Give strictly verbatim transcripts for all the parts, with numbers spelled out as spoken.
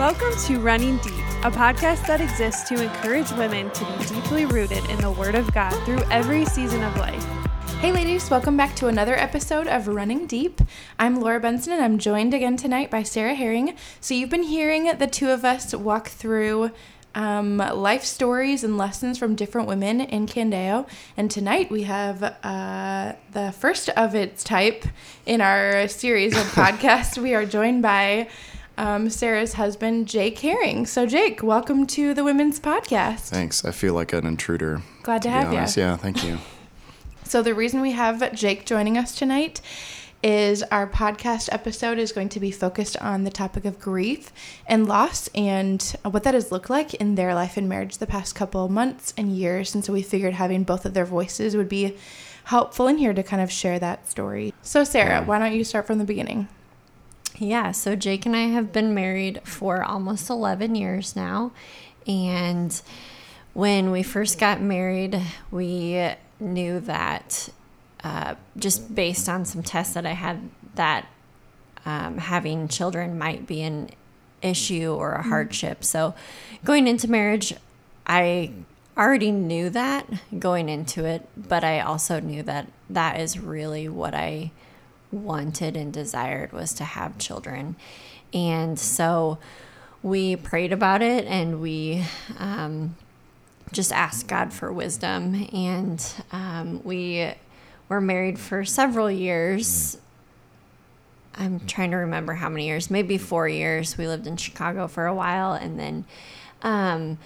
Welcome to Running Deep, a podcast that exists to encourage women to be deeply rooted in the Word of God through every season of life. Hey ladies, welcome back to another episode of Running Deep. I'm Laura Benson and I'm joined again tonight by Sarah Herring. So you've been hearing the two of us walk through um, life stories and lessons from different women in Candeo. And tonight we have uh, the first of its type in our series of podcasts. We are joined by Um, Sarah's husband, Jake Herring. So, Jake, welcome to the Women's Podcast. Thanks. I feel like an intruder. Glad to, to have you. Yeah, thank you. So the reason we have Jake joining us tonight is our podcast episode is going to be focused on the topic of grief and loss and what that has looked like in their life and marriage the past couple of months and years. And so we figured having both of their voices would be helpful in here to kind of share that story. So, Sarah, yeah. Why don't you start from the beginning? Yeah, so Jake and I have been married for almost eleven years now, and when we first got married, we knew that uh, just based on some tests that I had that um, having children might be an issue or a hardship. So going into marriage, I already knew that going into it, but I also knew that that is really what I wanted and desired was to have children. And so we prayed about it and we um, just asked God for wisdom. And um, we were married for several years. I'm trying to remember how many years, maybe four years. We lived in Chicago for a while and then um,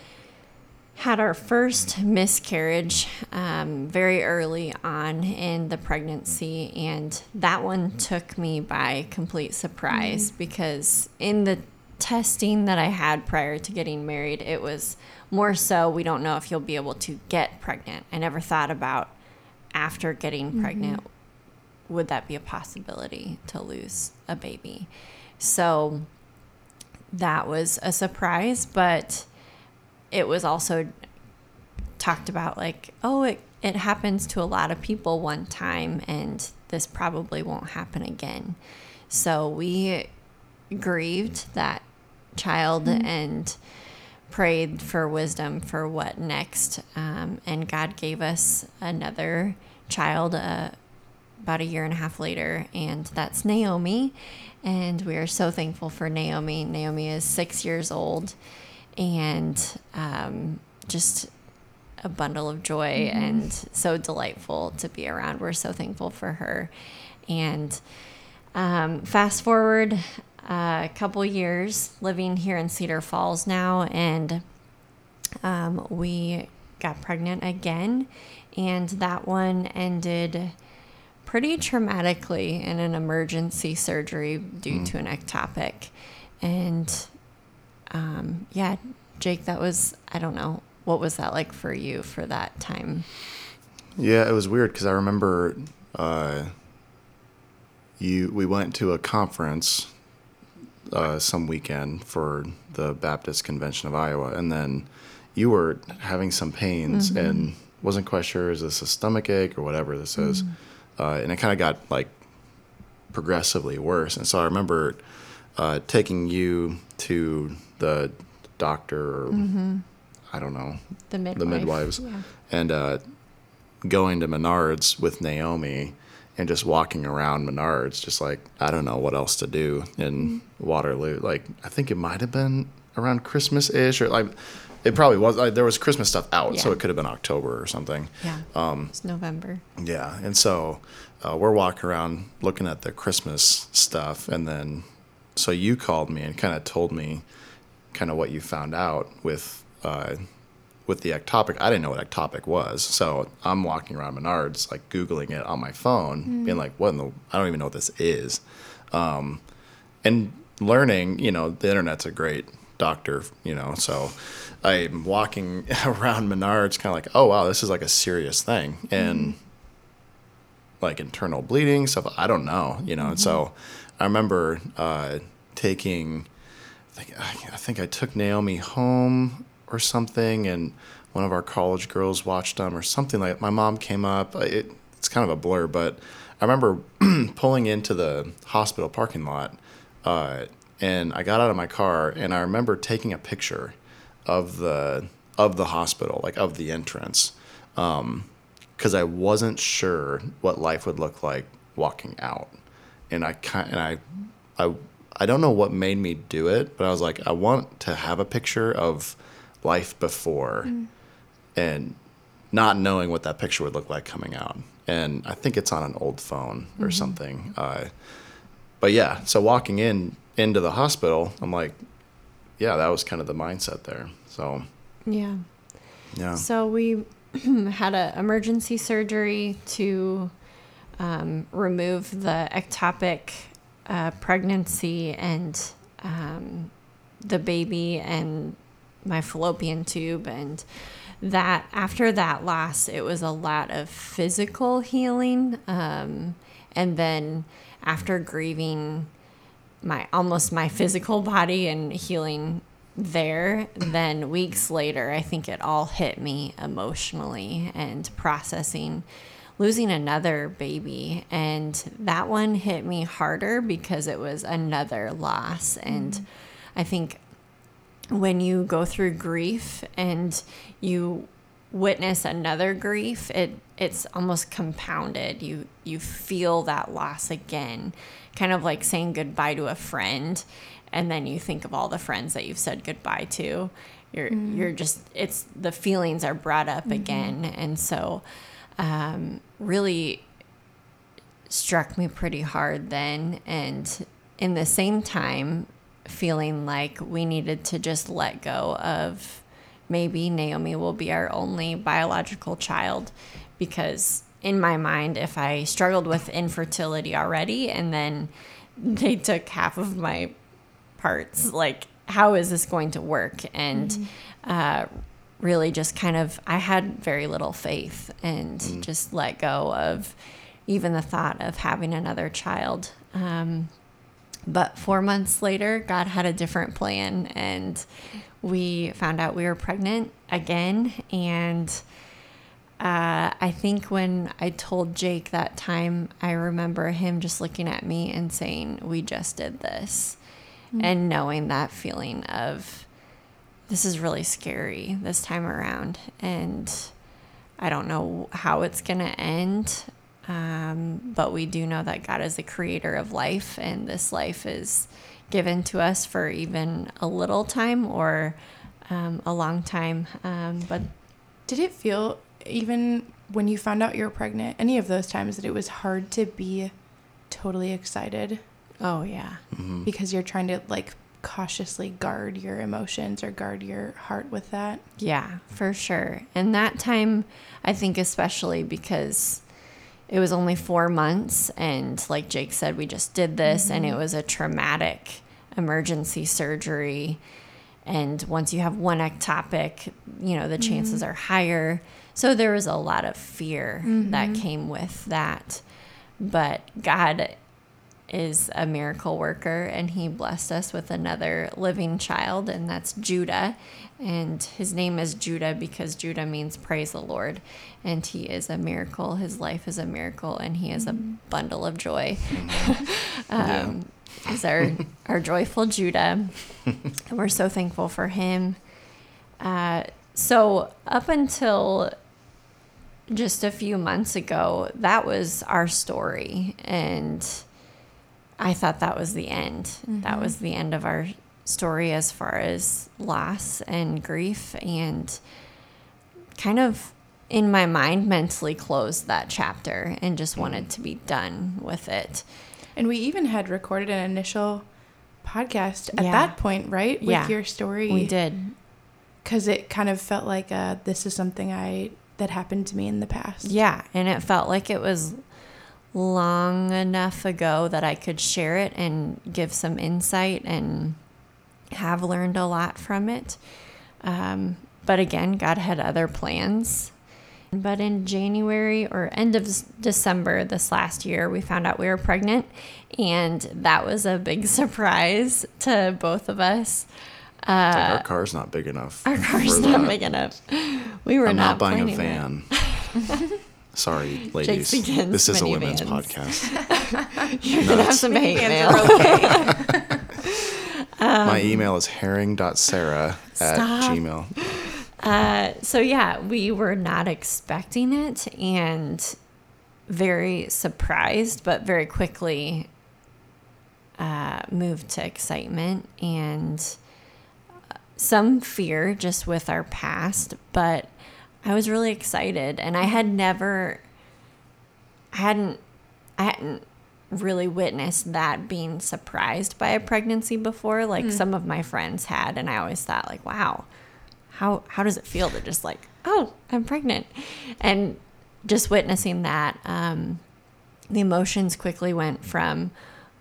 had our first miscarriage um, very early on in the pregnancy, and that one took me by complete surprise mm-hmm. because in the testing that I had prior to getting married, it was more so we don't know if you'll be able to get pregnant. I never thought about after getting mm-hmm. pregnant, would that be a possibility to lose a baby? So that was a surprise, but it was also talked about like, oh, it, it happens to a lot of people one time and this probably won't happen again. So we grieved that child mm-hmm. and prayed for wisdom for what next. Um, and God gave us another child uh, about a year and a half later, and that's Naomi. And we are so thankful for Naomi. Naomi is six years old. And um, just a bundle of joy mm-hmm. and so delightful to be around. We're so thankful for her. And um, fast forward a couple years, living here in Cedar Falls now, and um, we got pregnant again. And that one ended pretty traumatically in an emergency surgery due mm. to an ectopic. And Um, yeah, Jake, that was, I don't know, what was that like for you for that time? Yeah, it was weird because I remember uh, you. we went to a conference uh, some weekend for the Baptist Convention of Iowa, and then you were having some pains mm-hmm. and wasn't quite sure, is this a stomach ache or whatever this mm-hmm. is? Uh, and it kind of got like progressively worse. And so I remember uh, taking you to the doctor or mm-hmm. I don't know, the, midwife. the midwives yeah. and uh, going to Menards with Naomi and just walking around Menards, just like, I don't know what else to do in mm-hmm. Waterloo. Like, I think it might've been around Christmas ish or like, it probably was like, there was Christmas stuff out. Yeah. So it could have been October or something. Yeah. Um, it's November. Yeah. And so uh, we're walking around looking at the Christmas stuff. And then, so you called me and kind of told me kind of what you found out with uh, with the ectopic. I didn't know what ectopic was. So I'm walking around Menards, like Googling it on my phone, mm. being like, what in the, I don't even know what this is. Um, and learning, you know, the internet's a great doctor, you know. So I'm walking around Menards kind of like, oh, wow, this is like a serious thing. Mm. And like internal bleeding stuff, I don't know, you know. Mm-hmm. And so I remember uh, taking, I think, I think I took Naomi home or something, and one of our college girls watched them or something like that. My mom came up. It, it's kind of a blur, but I remember pulling into the hospital parking lot uh, and I got out of my car, and I remember taking a picture of the of the hospital, like of the entrance, um, because I wasn't sure what life would look like walking out, and I kind and I, I I don't know what made me do it, but I was like, I want to have a picture of life before, mm. and not knowing what that picture would look like coming out. And I think it's on an old phone or mm-hmm. something. Uh, but yeah, so walking in into the hospital, I'm like, yeah, that was kind of the mindset there. So yeah, yeah. So we had an emergency surgery to um, remove the ectopic uh, pregnancy and um, the baby and my fallopian tube, and that after that loss, it was a lot of physical healing. Um, and then after grieving my, almost my physical body and healing there, then weeks later, I think it all hit me emotionally and processing losing another baby. And that one hit me harder because it was another loss. And mm-hmm. I think when you go through grief and you witness another grief, it it's almost compounded. You you feel that loss again, kind of like saying goodbye to a friend, and then you think of all the friends that you've said goodbye to. You're mm-hmm. you're just it's the feelings are brought up mm-hmm. again, and so um, really struck me pretty hard then, and in the same time, feeling like we needed to just let go of maybe Naomi will be our only biological child, because in my mind, if I struggled with infertility already and then they took half of my parts, like how is this going to work? And mm-hmm. uh, really just kind of, I had very little faith and mm-hmm. just let go of even the thought of having another child. Um, But four months later, God had a different plan, and we found out we were pregnant again. And uh, I think when I told Jake that time, I remember him just looking at me and saying, "We just did this," mm-hmm. and knowing that feeling of, this is really scary this time around, and I don't know how it's going to end. Um, but we do know that God is the creator of life, and this life is given to us for even a little time or um, a long time. Um, but did it feel, even when you found out you were pregnant, any of those times that it was hard to be totally excited? Oh, yeah. Mm-hmm. Because you're trying to, like, cautiously guard your emotions or guard your heart with that? Yeah, for sure. And that time, I think especially because it was only four months, and like Jake said, we just did this, mm-hmm. and it was a traumatic emergency surgery. And once you have one ectopic, you know, the chances mm-hmm. are higher. So there was a lot of fear mm-hmm. that came with that. But God is a miracle worker, and he blessed us with another living child, and that's Judah. And his name is Judah because Judah means praise the Lord, and he is a miracle. His life is a miracle, and he is a bundle of joy. um, yeah. He's our, our joyful Judah, and we're so thankful for him. Uh, so up until just a few months ago, that was our story, and I thought that was the end. Mm-hmm. That was the end of our story as far as loss and grief, and kind of in my mind mentally closed that chapter and just wanted to be done with it. And we even had recorded an initial podcast at yeah. that point, right? With yeah. your story. We did. Because it kind of felt like uh, this is something I that happened to me in the past. Yeah, and it felt like it was long enough ago that I could share it and give some insight, and have learned a lot from it. Um, but again, God had other plans. But in January or end of December this last year, we found out we were pregnant, and that was a big surprise to both of us. Uh, like our car's not big enough. Our car's not that. big enough. We were I'm not, not buying a van. Sorry, ladies. This is a women's vans. podcast. You're going to have some hate mail. My email is herring dot sarah Stop. at gmail. Uh, so, yeah, we were not expecting it and very surprised, but very quickly uh, moved to excitement and some fear just with our past. But I was really excited, and I had never, I hadn't, I hadn't really witnessed that being surprised by a pregnancy before. Like mm. some of my friends had, and I always thought, like, wow. How how does it feel to just like, oh, I'm pregnant? And just witnessing that, um, the emotions quickly went from,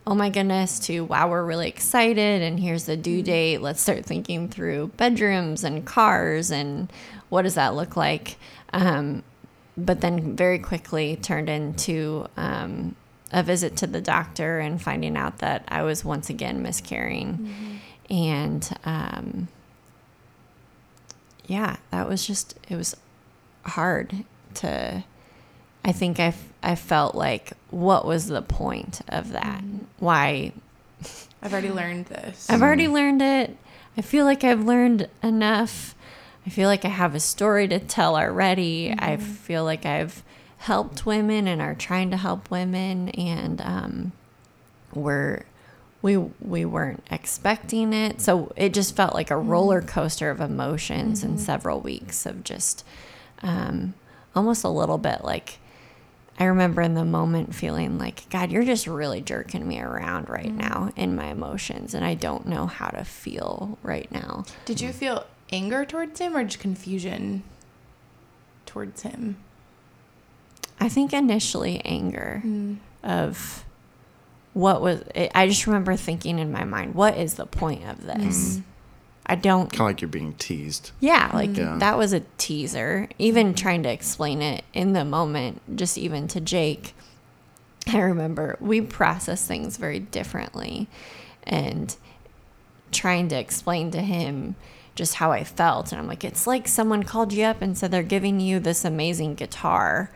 oh my goodness, to wow, we're really excited, and here's the due date. Let's start thinking through bedrooms and cars and what does that look like? Um, but then very quickly turned into um, a visit to the doctor and finding out that I was once again miscarrying. Mm-hmm. And... Um, yeah, that was just, it was hard to, I think I, I felt like, what was the point of that? Mm-hmm. Why? I've already learned this. I've already learned it. I feel like I've learned enough. I feel like I have a story to tell already. Mm-hmm. I feel like I've helped women and are trying to help women. And um, we're... We we weren't expecting it. So it just felt like a roller coaster of emotions mm-hmm. in several weeks of just um, almost a little bit like, I remember in the moment feeling like, God, you're just really jerking me around right mm-hmm. now in my emotions, and I don't know how to feel right now. Did you feel anger towards him or just confusion towards him? I think initially anger mm. of... What was it? I just remember thinking in my mind, what is the point of this? Mm. I don't. Kind of like you're being teased. Yeah, like yeah. that was a teaser. Even trying to explain it in the moment, just even to Jake, I remember we process things very differently. And trying to explain to him just how I felt. And I'm like, it's like someone called you up and said they're giving you this amazing guitar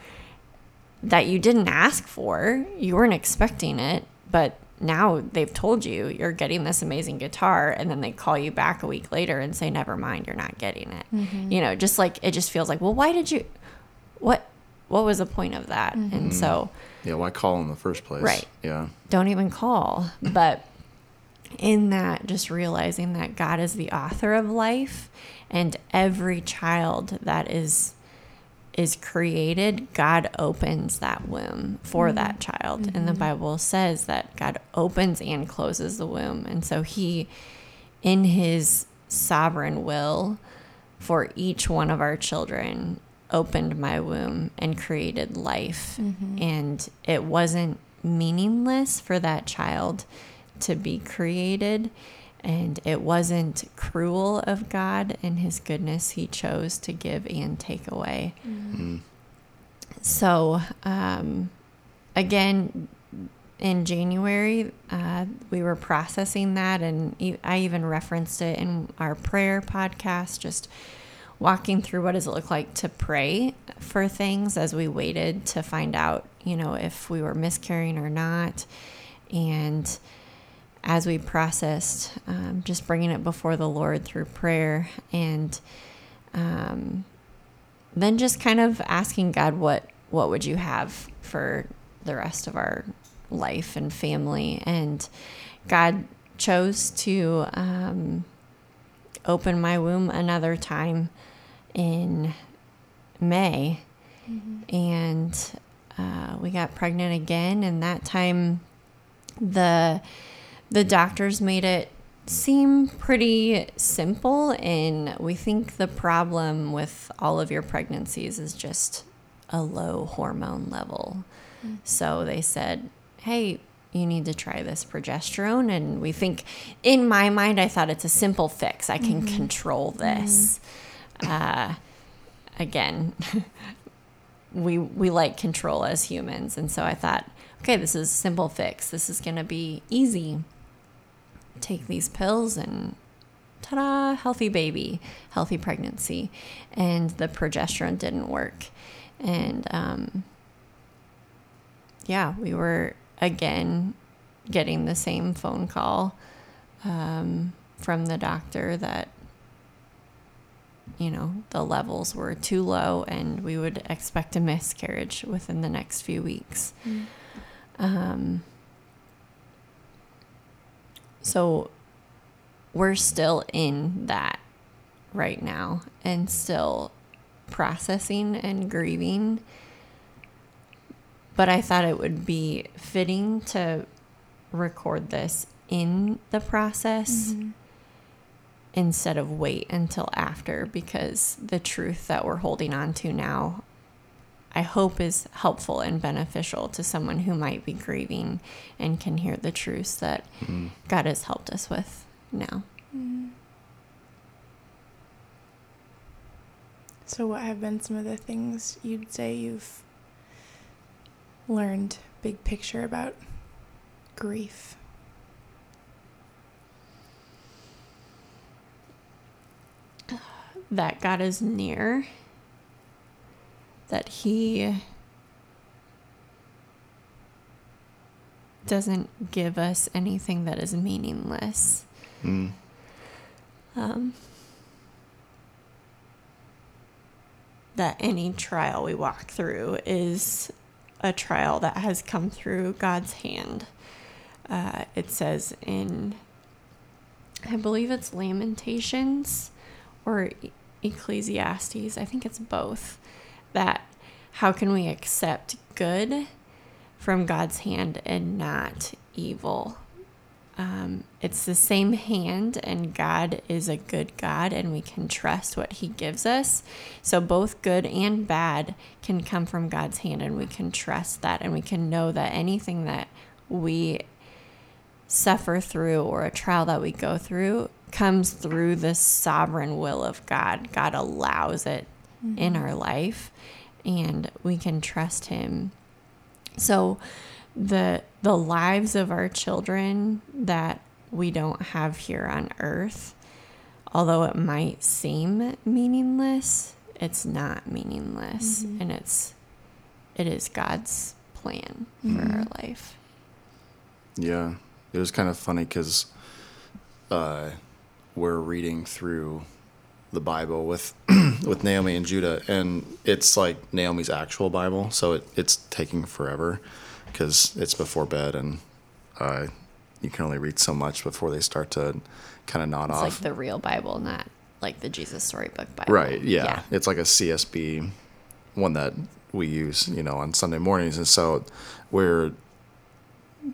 that you didn't ask for, you weren't expecting it. But now they've told you you're getting this amazing guitar, and then they call you back a week later and say, never mind, you're not getting it. Mm-hmm. You know, just like, it just feels like, well, why did you, what, what was the point of that? Mm-hmm. And so. Yeah. Why call in the first place? Right. Yeah. Don't even call. But in that, just realizing that God is the author of life, and every child that is, is created, God opens that womb for mm-hmm. that child. Mm-hmm. And the Bible says that God opens and closes the womb. And so he, in his sovereign will for each one of our children, opened my womb and created life. Mm-hmm. And it wasn't meaningless for that child to be created. And it wasn't cruel of God. In his goodness, he chose to give and take away. Mm-hmm. So, um, again, in January, uh, we were processing that. And e- I even referenced it in our prayer podcast, just walking through what does it look like to pray for things as we waited to find out, you know, if we were miscarrying or not. And as we processed, um, just bringing it before the Lord through prayer, and um, then just kind of asking God, what what would you have for the rest of our life and family? And God chose to um, open my womb another time in May, mm-hmm. and uh, we got pregnant again, and that time the... The doctors made it seem pretty simple, and we think the problem with all of your pregnancies is just a low hormone level. Mm-hmm. So they said, hey, you need to try this progesterone. And we think, in my mind, I thought it's a simple fix. I can mm-hmm. control this. Mm-hmm. Uh, again, we we like control as humans. And so I thought, okay, this is a simple fix. This is going to be easy. Take these pills and ta-da, healthy baby, healthy pregnancy. And the progesterone didn't work. And um, yeah, we were again getting the same phone call um, from the doctor that, you know, the levels were too low and we would expect a miscarriage within the next few weeks. Mm. Um, so we're still in that right now and still processing and grieving. But I thought it would be fitting to record this in the process mm-hmm. instead of wait until after, because the truth that we're holding on to now, I hope, is helpful and beneficial to someone who might be grieving and can hear the truths that mm-hmm. God has helped us with now. Mm-hmm. So what have been some of the things you'd say you've learned big picture about grief? That God is near, that he doesn't give us anything that is meaningless. Mm. Um, that any trial we walk through is a trial that has come through God's hand. Uh, it says in, I believe it's Lamentations or e- Ecclesiastes, I think it's both, that how can we accept good from God's hand and not evil? Um, it's the same hand, and God is a good God, and we can trust what he gives us. So both good and bad can come from God's hand, and we can trust that, and we can know that anything that we suffer through or a trial that we go through comes through the sovereign will of God. God allows it mm-hmm. in our life, and we can trust him. So the the lives of our children that we don't have here on earth, although it might seem meaningless, it's not meaningless. Mm-hmm. And it's it is God's plan mm-hmm. for our life. Yeah. It was kind of funny because uh, we're reading through the Bible with with Naomi and Judah, and it's like Naomi's actual Bible, so it, it's taking forever because it's before bed, and uh, you can only read so much before they start to kind of nod it's off. It's like the real Bible, not like the Jesus Storybook Bible. Right, yeah. yeah. It's like a C S B, one that we use, you know, on Sunday mornings, and so we're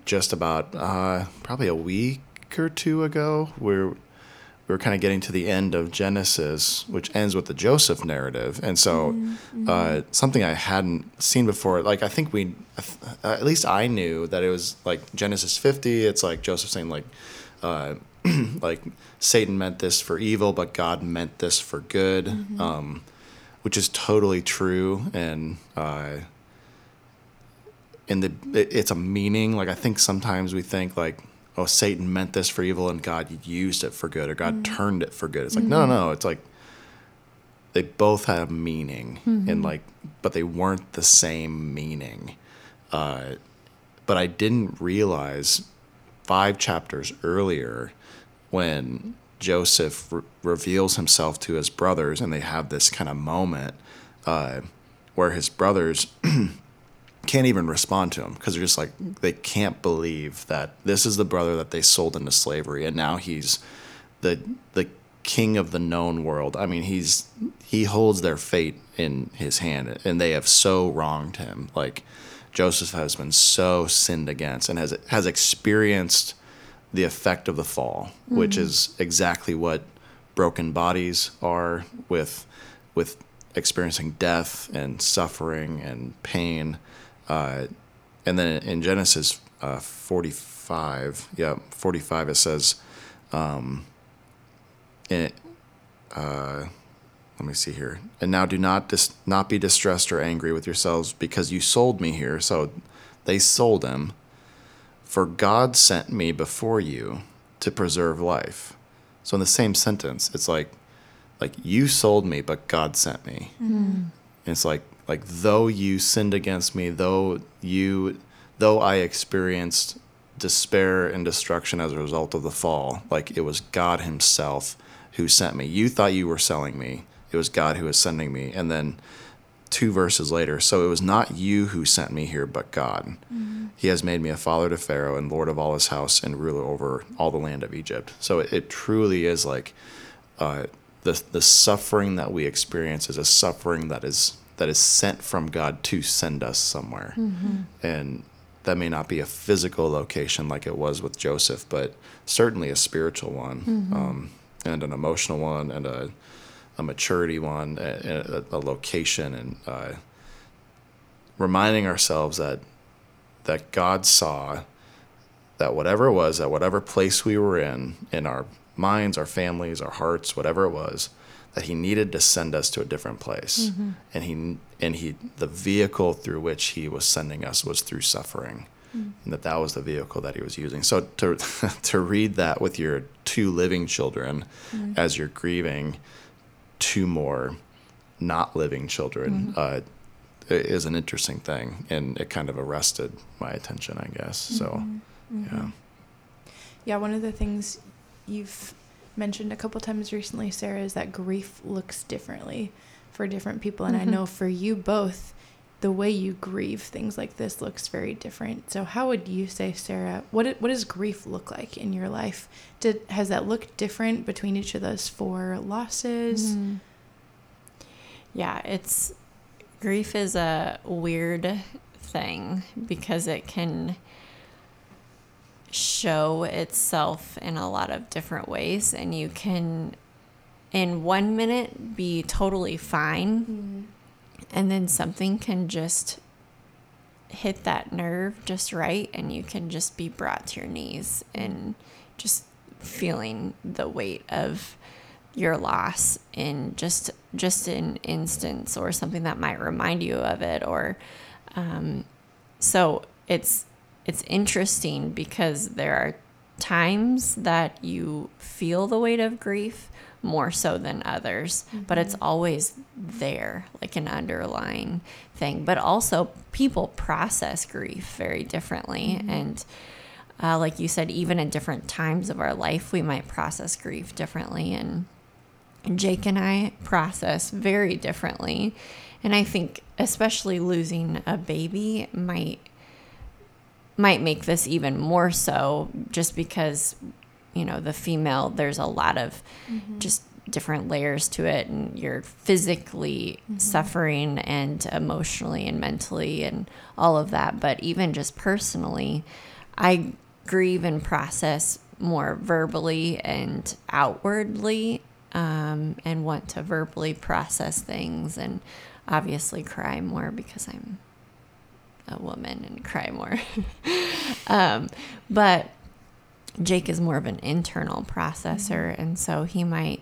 just about uh, probably a week or two ago, we're... we were kind of getting to the end of Genesis, which ends with the Joseph narrative. And so mm-hmm. uh, something I hadn't seen before, like I think we, at least I knew that it was like Genesis fifty. It's like Joseph saying like, uh, like Satan meant this for evil, but God meant this for good, mm-hmm. um, which is totally true. And uh, in the, it, it's a meaning. Like I think sometimes we think like, oh, Satan meant this for evil and God used it for good, or God mm. turned it for good. It's like, mm-hmm. no, no, it's like they both have meaning mm-hmm. and like, but they weren't the same meaning. Uh, but I didn't realize five chapters earlier when Joseph re- reveals himself to his brothers and they have this kind of moment uh, where his brothers can't even respond to him because they're just like, they can't believe that this is the brother that they sold into slavery, and now he's the the king of the known world. I mean, he's he holds their fate in his hand, and they have so wronged him. Like Joseph has been so sinned against and has has experienced the effect of the fall, mm-hmm. which is exactly what broken bodies are, with with experiencing death and suffering and pain. Uh, and then in Genesis uh, forty-five, yeah, forty-five, it says, um, and it, uh, let me see here. And now do not dis- not be distressed or angry with yourselves because you sold me here. So they sold him. For God sent me before you to preserve life. So in the same sentence, it's like, like you sold me, but God sent me. Mm-hmm. And it's like, Like, though you sinned against me, though you, though I experienced despair and destruction as a result of the fall. Like, it was God himself who sent me. You thought you were selling me. It was God who was sending me. And then two verses later, so it was not you who sent me here, but God. Mm-hmm. He has made me a father to Pharaoh and Lord of all his house and ruler over all the land of Egypt. So it, it truly is like uh, the the suffering that we experience is a suffering that is that is sent from God to send us somewhere. Mm-hmm. And that may not be a physical location like it was with Joseph, but certainly a spiritual one, mm-hmm. um, and an emotional one, and a, a maturity one, a, a, a location, and uh, reminding ourselves that that God saw that whatever it was, that whatever place we were in, in our minds, our families, our hearts, whatever it was, that he needed to send us to a different place. Mm-hmm. And he and he the vehicle through which he was sending us was through suffering. Mm-hmm. And that that was the vehicle that he was using. So to to read that with your two living children, mm-hmm. as you're grieving two more not living children, mm-hmm. uh, is an interesting thing. And it kind of arrested my attention, I guess. So, mm-hmm. Mm-hmm. yeah. Yeah, one of the things you've mentioned a couple times recently, Sarah, is that grief looks differently for different people. And mm-hmm. I know for you both, the way you grieve things like this looks very different. So how would you say, Sarah, what what does grief look like in your life? Did has that looked different between each of those four losses? Mm. Yeah, it's grief is a weird thing because it can show itself in a lot of different ways, and you can in one minute be totally fine, mm-hmm. and then something can just hit that nerve just right, and you can just be brought to your knees and just feeling the weight of your loss in just just an instance, or something that might remind you of it, or um so it's It's interesting because there are times that you feel the weight of grief more so than others, mm-hmm. but it's always there, like an underlying thing. But also people process grief very differently. Mm-hmm. And uh, like you said, even in different times of our life, we might process grief differently. And Jake and I process very differently. And I think especially losing a baby might might make this even more so, just because, you know, the female, there's a lot of mm-hmm. just different layers to it, and you're physically mm-hmm. suffering, and emotionally and mentally, and all of that. But even just personally, I grieve and process more verbally and outwardly, um, and want to verbally process things, and obviously cry more because I'm a woman and cry more. um, but Jake is more of an internal processor, mm-hmm. and so he might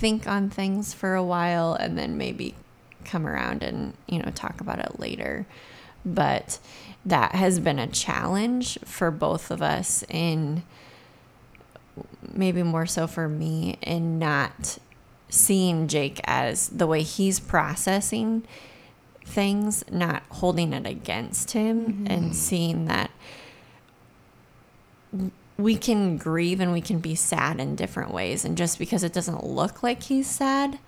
think on things for a while and then maybe come around and, you know, talk about it later. But that has been a challenge for both of us, in maybe more so for me, in not seeing Jake as the way he's processing things, not holding it against him, mm-hmm. and seeing that we can grieve and we can be sad in different ways. And just because it doesn't look like he's sad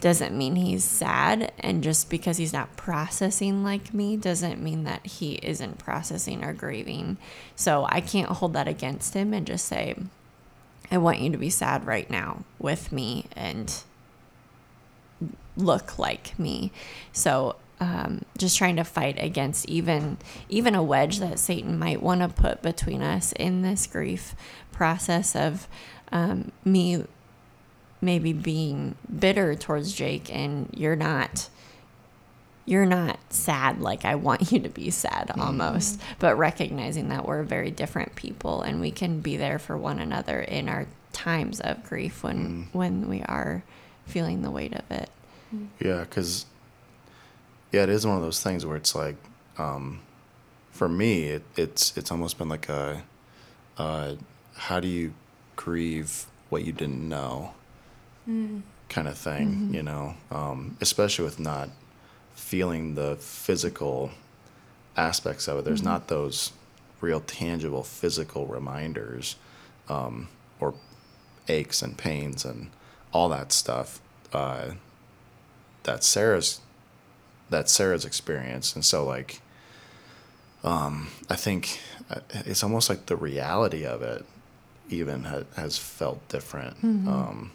doesn't mean he's sad. And just because he's not processing like me doesn't mean that he isn't processing or grieving. So I can't hold that against him and just say, I want you to be sad right now with me and look like me. So um, just trying to fight against even even a wedge that Satan might want to put between us in this grief process of um, me maybe being bitter towards Jake, and you're not you're not sad like I want you to be sad, almost, mm-hmm. but recognizing that we're very different people, and we can be there for one another in our times of grief when mm. when we are feeling the weight of it. Yeah, because, yeah, it is one of those things where it's like, um, for me, it, it's it's almost been like a, uh, how do you grieve what you didn't know mm. kind of thing, mm-hmm. you know, um, especially with not feeling the physical aspects of it. There's mm-hmm. not those real tangible physical reminders, um, or aches and pains and all that stuff, uh, that Sarah's, that Sarah's experience. And so like, um, I think it's almost like the reality of it even ha- has felt different. Mm-hmm. Um,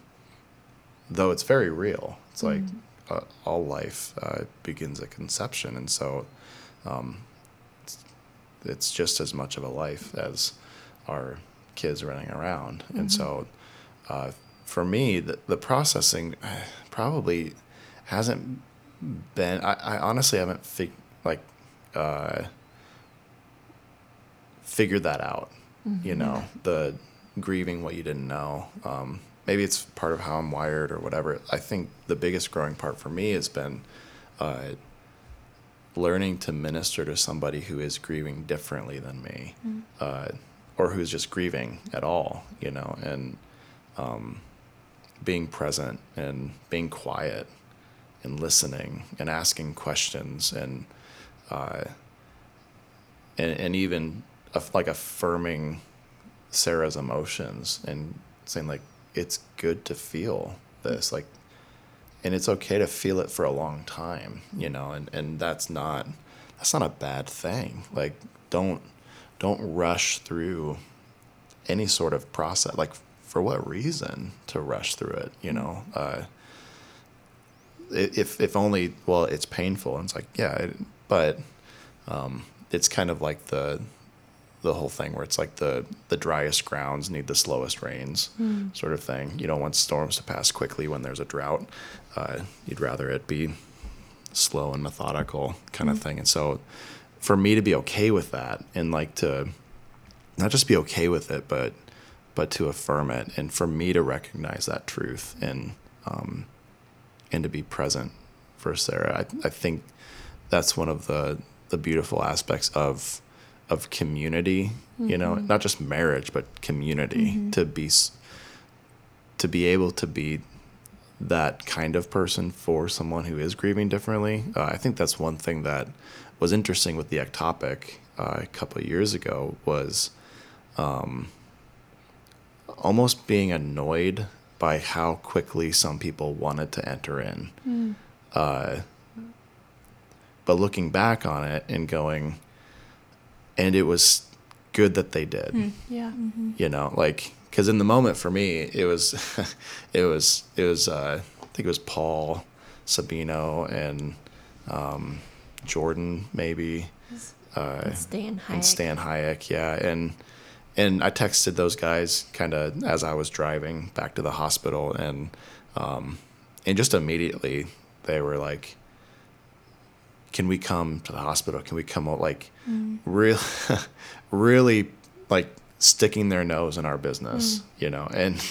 though it's very real. It's mm-hmm. like, Uh, all life uh, begins at conception, and so um, it's, it's just as much of a life as our kids running around. Mm-hmm. And so uh, for me, the, the processing probably hasn't been, I, I honestly haven't fig- like uh, figured that out, mm-hmm. you know, the grieving what you didn't know. Um, Maybe it's part of how I'm wired or whatever. I think the biggest growing part for me has been uh, learning to minister to somebody who is grieving differently than me, mm. uh, or who's just grieving at all, you know, and um, being present and being quiet and listening and asking questions and uh, and, and even af- like affirming Sarah's emotions and saying like, it's good to feel this, like, and it's okay to feel it for a long time, you know, and, and that's not, that's not a bad thing. Like, don't, don't rush through any sort of process. Like, for what reason to rush through it, you know? Uh, if, if only, well, it's painful, and it's like, yeah, it, but um, it's kind of like the, the whole thing where it's like the, the driest grounds need the slowest rains, mm. sort of thing. You don't want storms to pass quickly when there's a drought. Uh, you'd rather it be slow and methodical kind mm. of thing. And so for me to be okay with that and like to not just be okay with it, but, but to affirm it. And for me to recognize that truth and, um, and to be present for Sarah, I, I think that's one of the, the beautiful aspects of, of community, mm-hmm. you know, not just marriage, but community, mm-hmm. to be, to be able to be that kind of person for someone who is grieving differently. Uh, I think that's one thing that was interesting with the ectopic uh, a couple of years ago was um, almost being annoyed by how quickly some people wanted to enter in. Mm. Uh, but looking back on it and going, and it was good that they did. Mm, yeah. Mm-hmm. You know, like, because in the moment for me, it was, it was, it was, uh, I think it was Paul Sabino and um, Jordan, maybe. Uh, and Stan Hayek. And Stan Hayek, yeah. And, and I texted those guys kind of as I was driving back to the hospital. And, um, and just immediately they were like, can we come to the hospital? Can we come out? Like, mm. really, really like sticking their nose in our business, mm. you know, and,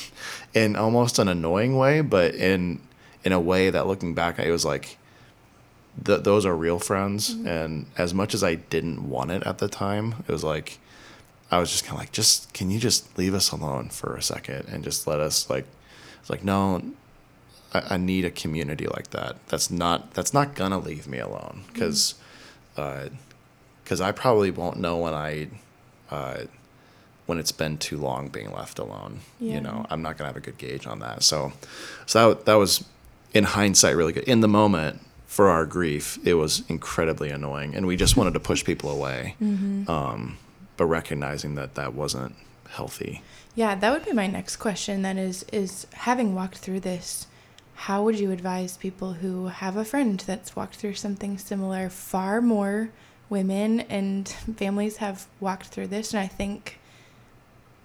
in almost an annoying way, but in, in a way that looking back, it was like, th- those are real friends. Mm. And as much as I didn't want it at the time, it was like, I was just kind of like, just, can you just leave us alone for a second and just let us like, it's like, no, I need a community like that. That's not, that's not gonna leave me alone. Cause, mm. uh, cause I probably won't know when I, uh, when it's been too long being left alone, yeah. you know, I'm not gonna have a good gauge on that. So, so that, that was in hindsight really good. In the moment for our grief, it was incredibly annoying and we just wanted to push people away. Mm-hmm. Um, but recognizing that that wasn't healthy. Yeah. That would be my next question then is, is having walked through this, how would you advise people who have a friend that's walked through something similar? Far more women and families have walked through this. And I think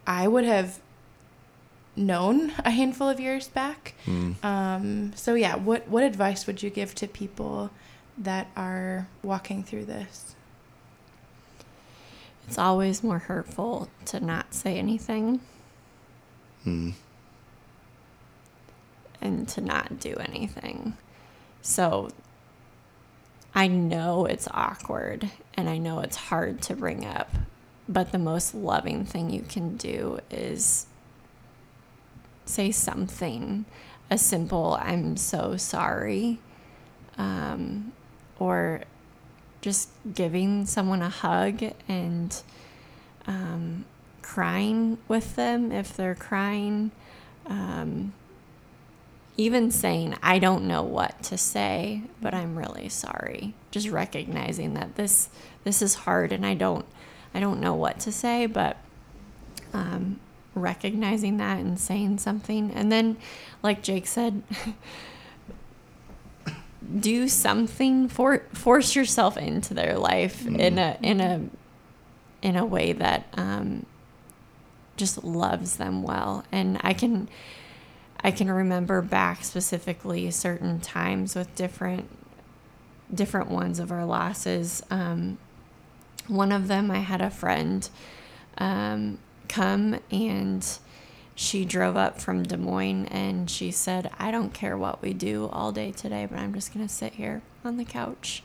I would have known a handful of years back. Mm. Um, so yeah, what, what advice would you give to people that are walking through this? It's always more hurtful to not say anything. Mm. And to not do anything. So I know it's awkward and I know it's hard to bring up, but the most loving thing you can do is say something, a simple, I'm so sorry, um, or just giving someone a hug and um, crying with them if they're crying, um, even saying, I don't know what to say, but I'm really sorry. Just recognizing that this this is hard and I don't I don't know what to say, but um, recognizing that and saying something. And then, like Jake said, do something for force yourself into their life mm-hmm. in a in a in a way that um, just loves them well. And I can I can remember back specifically certain times with different different ones of our losses. Um, one of them, I had a friend um, come, and she drove up from Des Moines, and she said, I don't care what we do all day today, but I'm just going to sit here on the couch.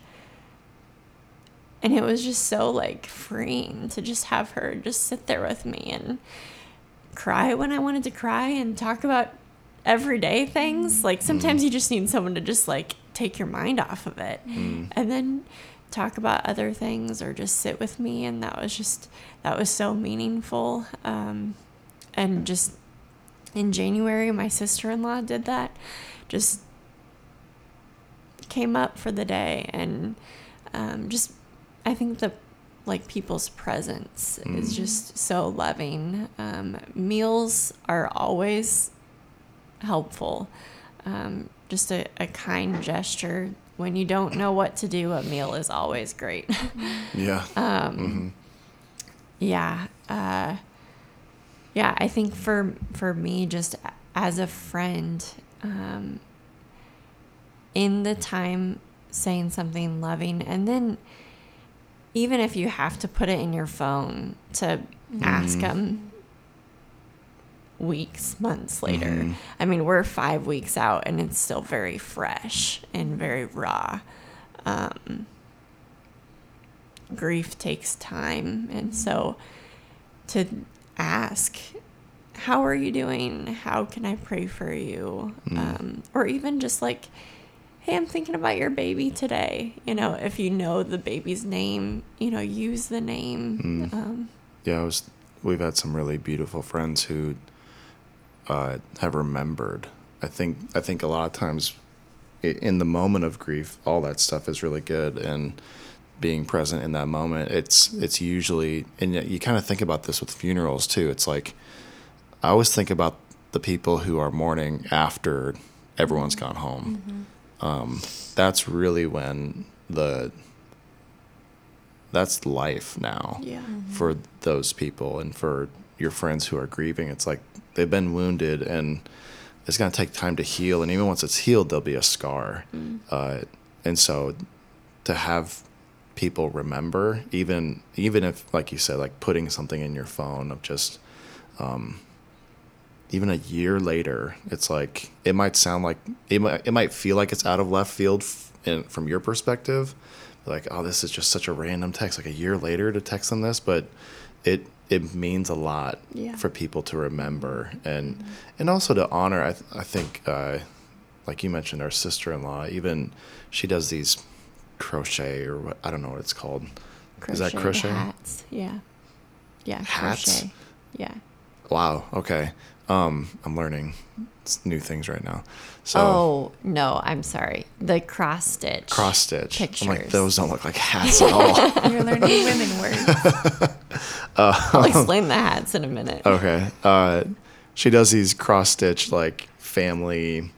And it was just so, like, freeing to just have her just sit there with me and cry when I wanted to cry and talk about everyday things. Like, sometimes mm. you just need someone to just, like, take your mind off of it mm. and then talk about other things or just sit with me. And that was just, that was so meaningful. Um, and just in January, my sister-in-law did that, just came up for the day. And um, just, I think the like people's presence mm. is just so loving. Um, meals are always helpful. Um, just a, a kind gesture. When you don't know what to do, a meal is always great. yeah. Um, mm-hmm. Yeah. Uh, yeah. I think for, for me, just as a friend, um, in the time saying something loving, and then even if you have to put it in your phone to mm. ask them weeks, months later. Mm. I mean, we're five weeks out and it's still very fresh and very raw. Um, grief takes time. And so to ask, how are you doing? How can I pray for you? Mm. Um, or even just like, hey, I'm thinking about your baby today. You know, if you know the baby's name, you know, use the name. Mm. Um, yeah, I was. We've had some really beautiful friends who uh, have remembered. I think. I think a lot of times, in the moment of grief, all that stuff is really good, and being present in that moment, it's it's usually. And you kind of think about this with funerals too. It's like, I always think about the people who are mourning after everyone's gone home. Mm-hmm. Um, that's really when the, that's life now yeah. mm-hmm. for those people and for your friends who are grieving. It's like they've been wounded and it's going to take time to heal. And even once it's healed, there'll be a scar. Mm-hmm. Uh, and so to have people remember, even, even if, like you said, like putting something in your phone of just, um, even a year later, it's like, it might sound like, it might, it might feel like it's out of left field f- in, from your perspective. Like, oh, this is just such a random text, like a year later to text them this, but it, it means a lot yeah. for people to remember. And, mm-hmm. and also to honor, I, th- I think, uh, like you mentioned, our sister-in-law, even she does these crochet or what, I don't know what it's called. Crochet, is that crochet? Hats. Yeah. Yeah. Hats. Crochet. Yeah. Wow. Okay. Um, I'm learning new things right now. So, oh, no, I'm sorry. The cross stitch. Cross stitch. Pictures. I'm like, those don't look like hats at all. You're learning women words. Uh, I'll explain the hats in a minute. Okay. Uh, she does these cross stitch, like, family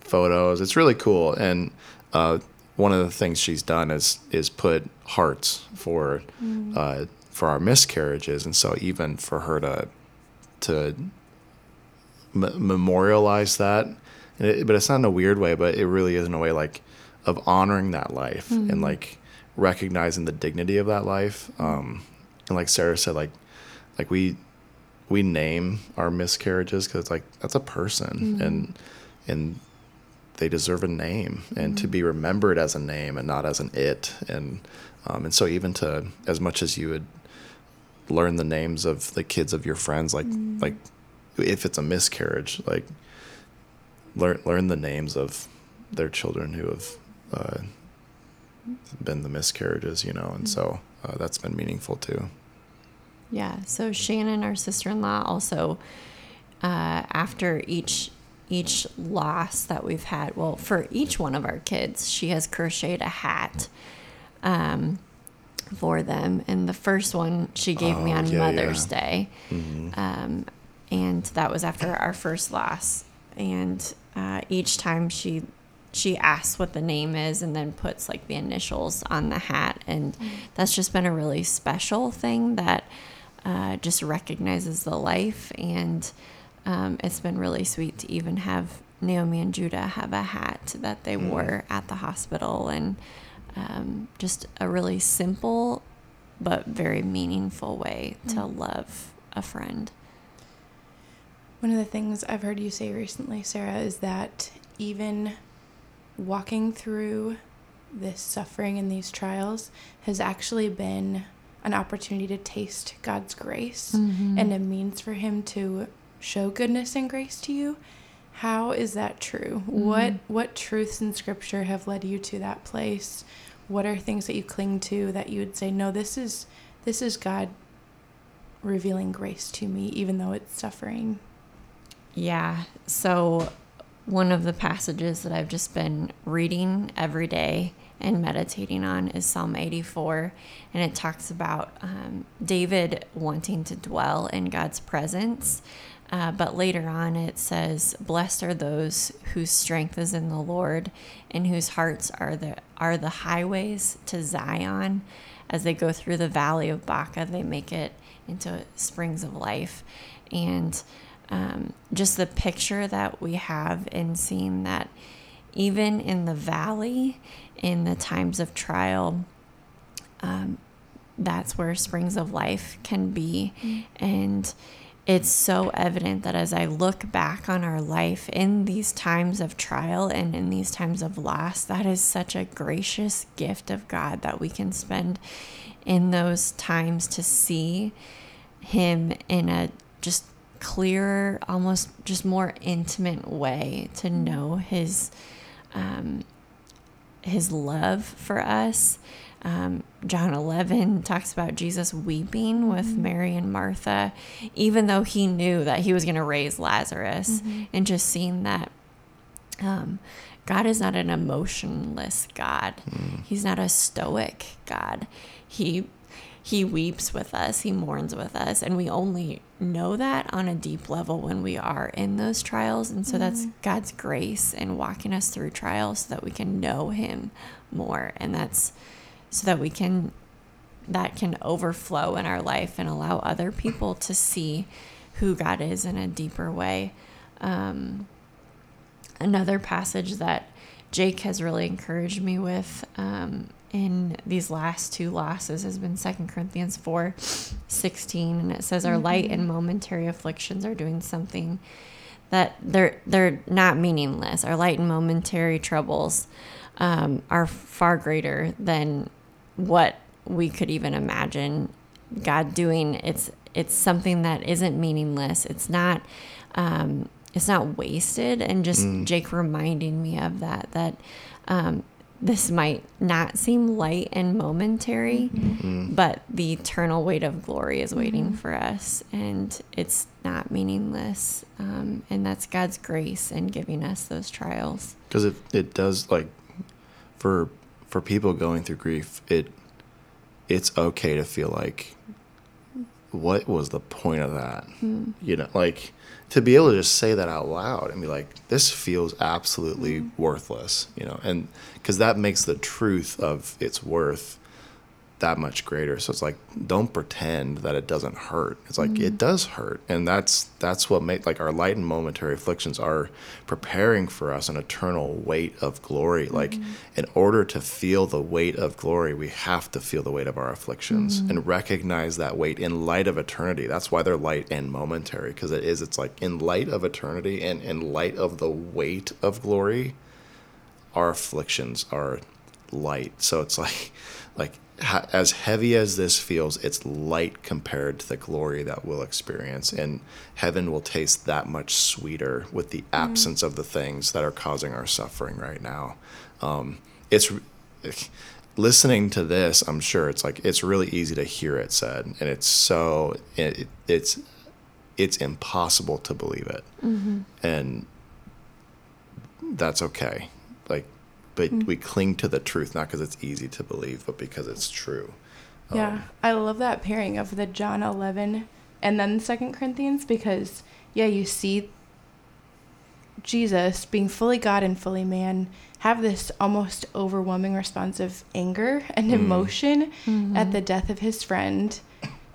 photos. It's really cool. And uh, one of the things she's done is is put hearts for mm. uh, for our miscarriages. And so even for her to to... memorialize that, but it's not in a weird way, but it really is in a way like of honoring that life mm-hmm. and like recognizing the dignity of that life. Um, and like Sarah said, like, like we, we name our miscarriages cause it's like, that's a person mm-hmm. and, and they deserve a name mm-hmm. and to be remembered as a name and not as an it. And, um, and so even to, as much as you would learn the names of the kids of your friends, like, mm-hmm. like, if it's a miscarriage, like learn learn the names of their children who have uh, been the miscarriages, you know, and so uh, that's been meaningful too. Yeah. So Shannon, our sister-in-law, also uh, after each each loss that we've had, well, for each one of our kids, she has crocheted a hat um, for them. And the first one she gave oh, me on yeah, Mother's yeah. Day. Mm-hmm. Um, and that was after our first loss. And uh, each time she... she asks what the name is and then puts like the initials on the hat. And that's just been a really special thing that uh, just recognizes the life. And um, it's been really sweet to even have Naomi and Judah have a hat that they mm. wore at the hospital, and um, just a really simple but very meaningful way mm. to love a friend. One of the things I've heard you say recently, Sarah, is that even walking through this suffering and these trials has actually been an opportunity to taste God's grace mm-hmm. and a means for him to show goodness and grace to you. How is that true? Mm-hmm. What what truths in Scripture have led you to that place? What are things that you cling to that you would say, no, this is this is God revealing grace to me, even though it's suffering? Yeah. So one of the passages that I've just been reading every day and meditating on is Psalm eighty-four, and it talks about um, David wanting to dwell in God's presence, uh, but later on it says, "Blessed are those whose strength is in the Lord, and whose hearts are the are the highways to Zion. As they go through the valley of Baca, they make it into springs of life." And Um, just the picture that we have in seeing that even in the valley, in the times of trial, um, that's where springs of life can be. Mm-hmm. And it's so evident that as I look back on our life in these times of trial and in these times of loss, that is such a gracious gift of God that we can spend in those times to see him in a just clearer, almost just more intimate way, to know his um, his love for us. Um, John eleven talks about Jesus weeping with mm-hmm. Mary and Martha, even though he knew that he was going to raise Lazarus, mm-hmm. and just seeing that um, God is not an emotionless God. Mm. He's not a stoic God. He He weeps with us. He mourns with us. And we only know that on a deep level when we are in those trials. And so mm-hmm. that's God's grace in walking us through trials so that we can know him more. And that's so that we can, that can overflow in our life and allow other people to see who God is in a deeper way. Um, another passage that Jake has really encouraged me with, um, in these last two losses has been Second Corinthians four sixteen, and it says our light and momentary afflictions are doing something that they're they're not meaningless. Our light and momentary troubles um, are far greater than what we could even imagine God doing. It's it's something that isn't meaningless. It's not um, it's not wasted. And just mm. Jake reminding me of that that. Um, This might not seem light and momentary, mm-hmm. but the eternal weight of glory is waiting mm-hmm. for us, and it's not meaningless. Um, and that's God's grace in giving us those trials. Because it, it does, like, for for people going through grief, it it's okay to feel like, what was the point of that? Mm-hmm. You know, like, to be able to just say that out loud and be like, this feels absolutely mm-hmm. worthless, you know, and because that makes the truth of its worth that much greater. So it's like, don't pretend that it doesn't hurt. It's like, mm-hmm. it does hurt. And that's, that's what makes, like, our light and momentary afflictions are preparing for us an eternal weight of glory. Mm-hmm. Like, in order to feel the weight of glory, we have to feel the weight of our afflictions mm-hmm. and recognize that weight in light of eternity. That's why they're light and momentary. 'Cause it is, it's like in light of eternity and in light of the weight of glory, our afflictions are light. So it's like, like, as heavy as this feels, it's light compared to the glory that we'll experience, and heaven will taste that much sweeter with the absence mm. of the things that are causing our suffering right now. Um, it's listening to this, I'm sure it's like, it's really easy to hear it said, and it's so, it, it's, it's impossible to believe it. Mm-hmm. And that's okay. Like, but mm-hmm. we cling to the truth, not because it's easy to believe, but because it's true. Yeah. Um, I love that pairing of the John eleven and then Second Corinthians, because yeah, you see Jesus being fully God and fully man have this almost overwhelming response of anger and emotion mm-hmm. at the death of his friend.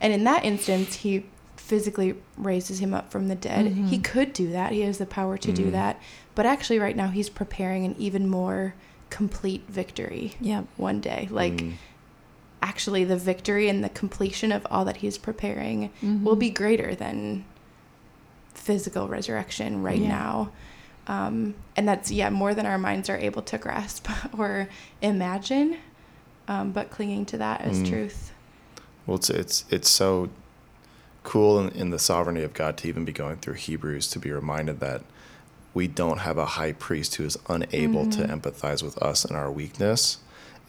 And in that instance, he physically raises him up from the dead. Mm-hmm. He could do that. He has the power to mm-hmm. do that. But actually right now he's preparing an even more complete victory. Yeah. One day. Like mm-hmm. actually the victory and the completion of all that he's preparing mm-hmm. will be greater than physical resurrection right yeah. now. Um, and that's, yeah, more than our minds are able to grasp or imagine, um, but clinging to that as mm. truth. Well, it's, it's, it's so cool in, in the sovereignty of God to even be going through Hebrews, to be reminded that we don't have a high priest who is unable mm. to empathize with us in our weakness.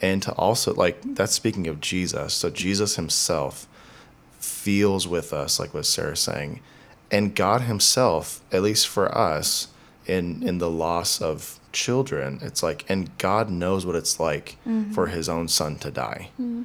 And to also, like, that's speaking of Jesus. So Jesus himself feels with us, like what Sarah's saying, and God himself, at least for us, in in the loss of children, it's like, and God knows what it's like mm-hmm. for his own son to die. Mm-hmm.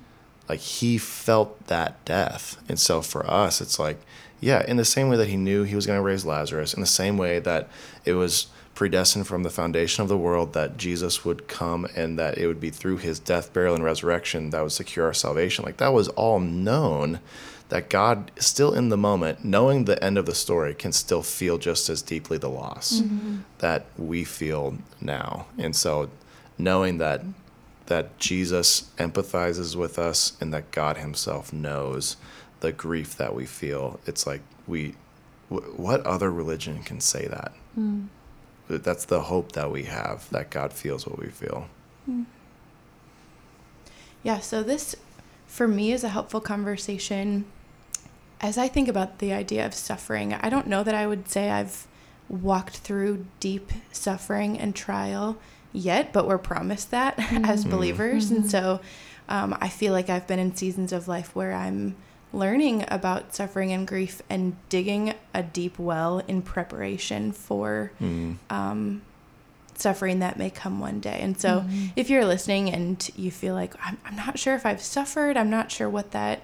Like he felt that death. And so for us, it's like, yeah, in the same way that he knew he was going to raise Lazarus, in the same way that it was predestined from the foundation of the world that Jesus would come and that it would be through his death, burial, and resurrection that would secure our salvation. Like that was all known, that God still in the moment, knowing the end of the story, can still feel just as deeply the loss mm-hmm. that we feel now. And so knowing that that Jesus empathizes with us and that God himself knows the grief that we feel, it's like we, w- what other religion can say that? Mm. That's the hope that we have, that God feels what we feel. Mm. Yeah, so this, for me, is a helpful conversation. As I think about the idea of suffering, I don't know that I would say I've walked through deep suffering and trial yet, but we're promised that mm-hmm. as believers. Mm-hmm. And so um, I feel like I've been in seasons of life where I'm learning about suffering and grief and digging a deep well in preparation for mm-hmm. um, suffering that may come one day. And so mm-hmm. if you're listening and you feel like, I'm, I'm not sure if I've suffered, I'm not sure what that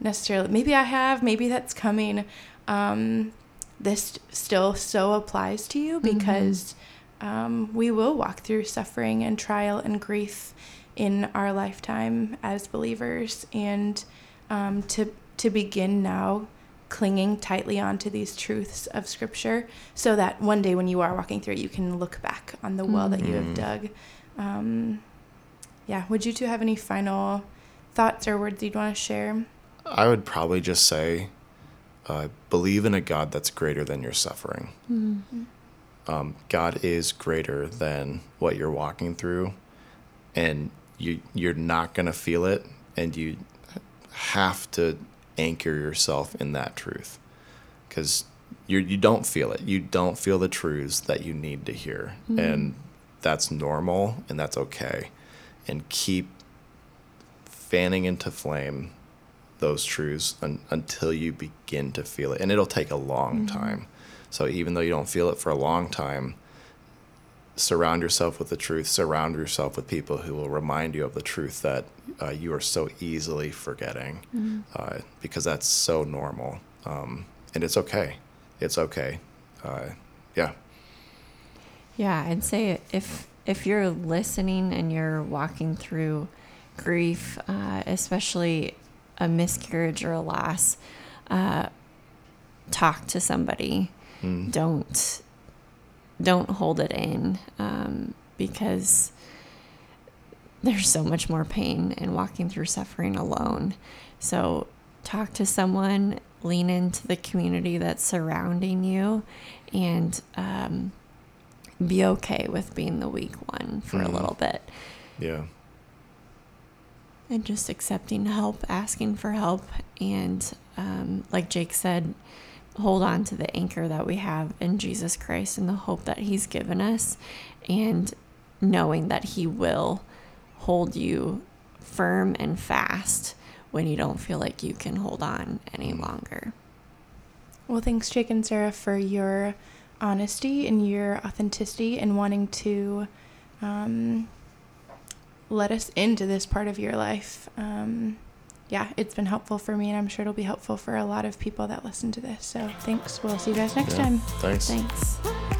necessarily, maybe I have, maybe that's coming. Um, this still so applies to you because mm-hmm. um, we will walk through suffering and trial and grief in our lifetime as believers. And um, to, to begin now clinging tightly onto these truths of scripture so that one day when you are walking through it, you can look back on the well mm-hmm. that you have dug. Um, yeah. Would you two have any final thoughts or words you'd want to share? I would probably just say, uh, believe in a God that's greater than your suffering. Mm-hmm. Um, God is greater than what you're walking through, and you, you're not going to feel it, and you have to anchor yourself in that truth, because you you don't feel it. You don't feel the truths that you need to hear. Mm-hmm. And that's normal, and that's okay. And keep fanning into flame those truths un- until you begin to feel it. And it'll take a long mm-hmm. time. So even though you don't feel it for a long time, surround yourself with the truth. Surround yourself with people who will remind you of the truth that uh, you are so easily forgetting, mm-hmm. uh, because that's so normal. Um, and it's okay. It's okay. Uh, yeah. Yeah, I'd say if if you're listening and you're walking through grief, uh, especially a miscarriage or a loss, uh, talk to somebody. Mm. Don't. Don't hold it in, um, because there's so much more pain in walking through suffering alone. So talk to someone, lean into the community that's surrounding you, and um, be okay with being the weak one for mm-hmm. a little bit. Yeah. And just accepting help, asking for help. And um, like Jake said, hold on to the anchor that we have in Jesus Christ and the hope that he's given us, and knowing that he will hold you firm and fast when you don't feel like you can hold on any longer. Well, thanks, Jake and Sarah, for your honesty and your authenticity and wanting to um, let us into this part of your life. Um, yeah, it's been helpful for me, and I'm sure it'll be helpful for a lot of people that listen to this. So thanks. We'll see you guys next yeah. time. Thanks. Thanks.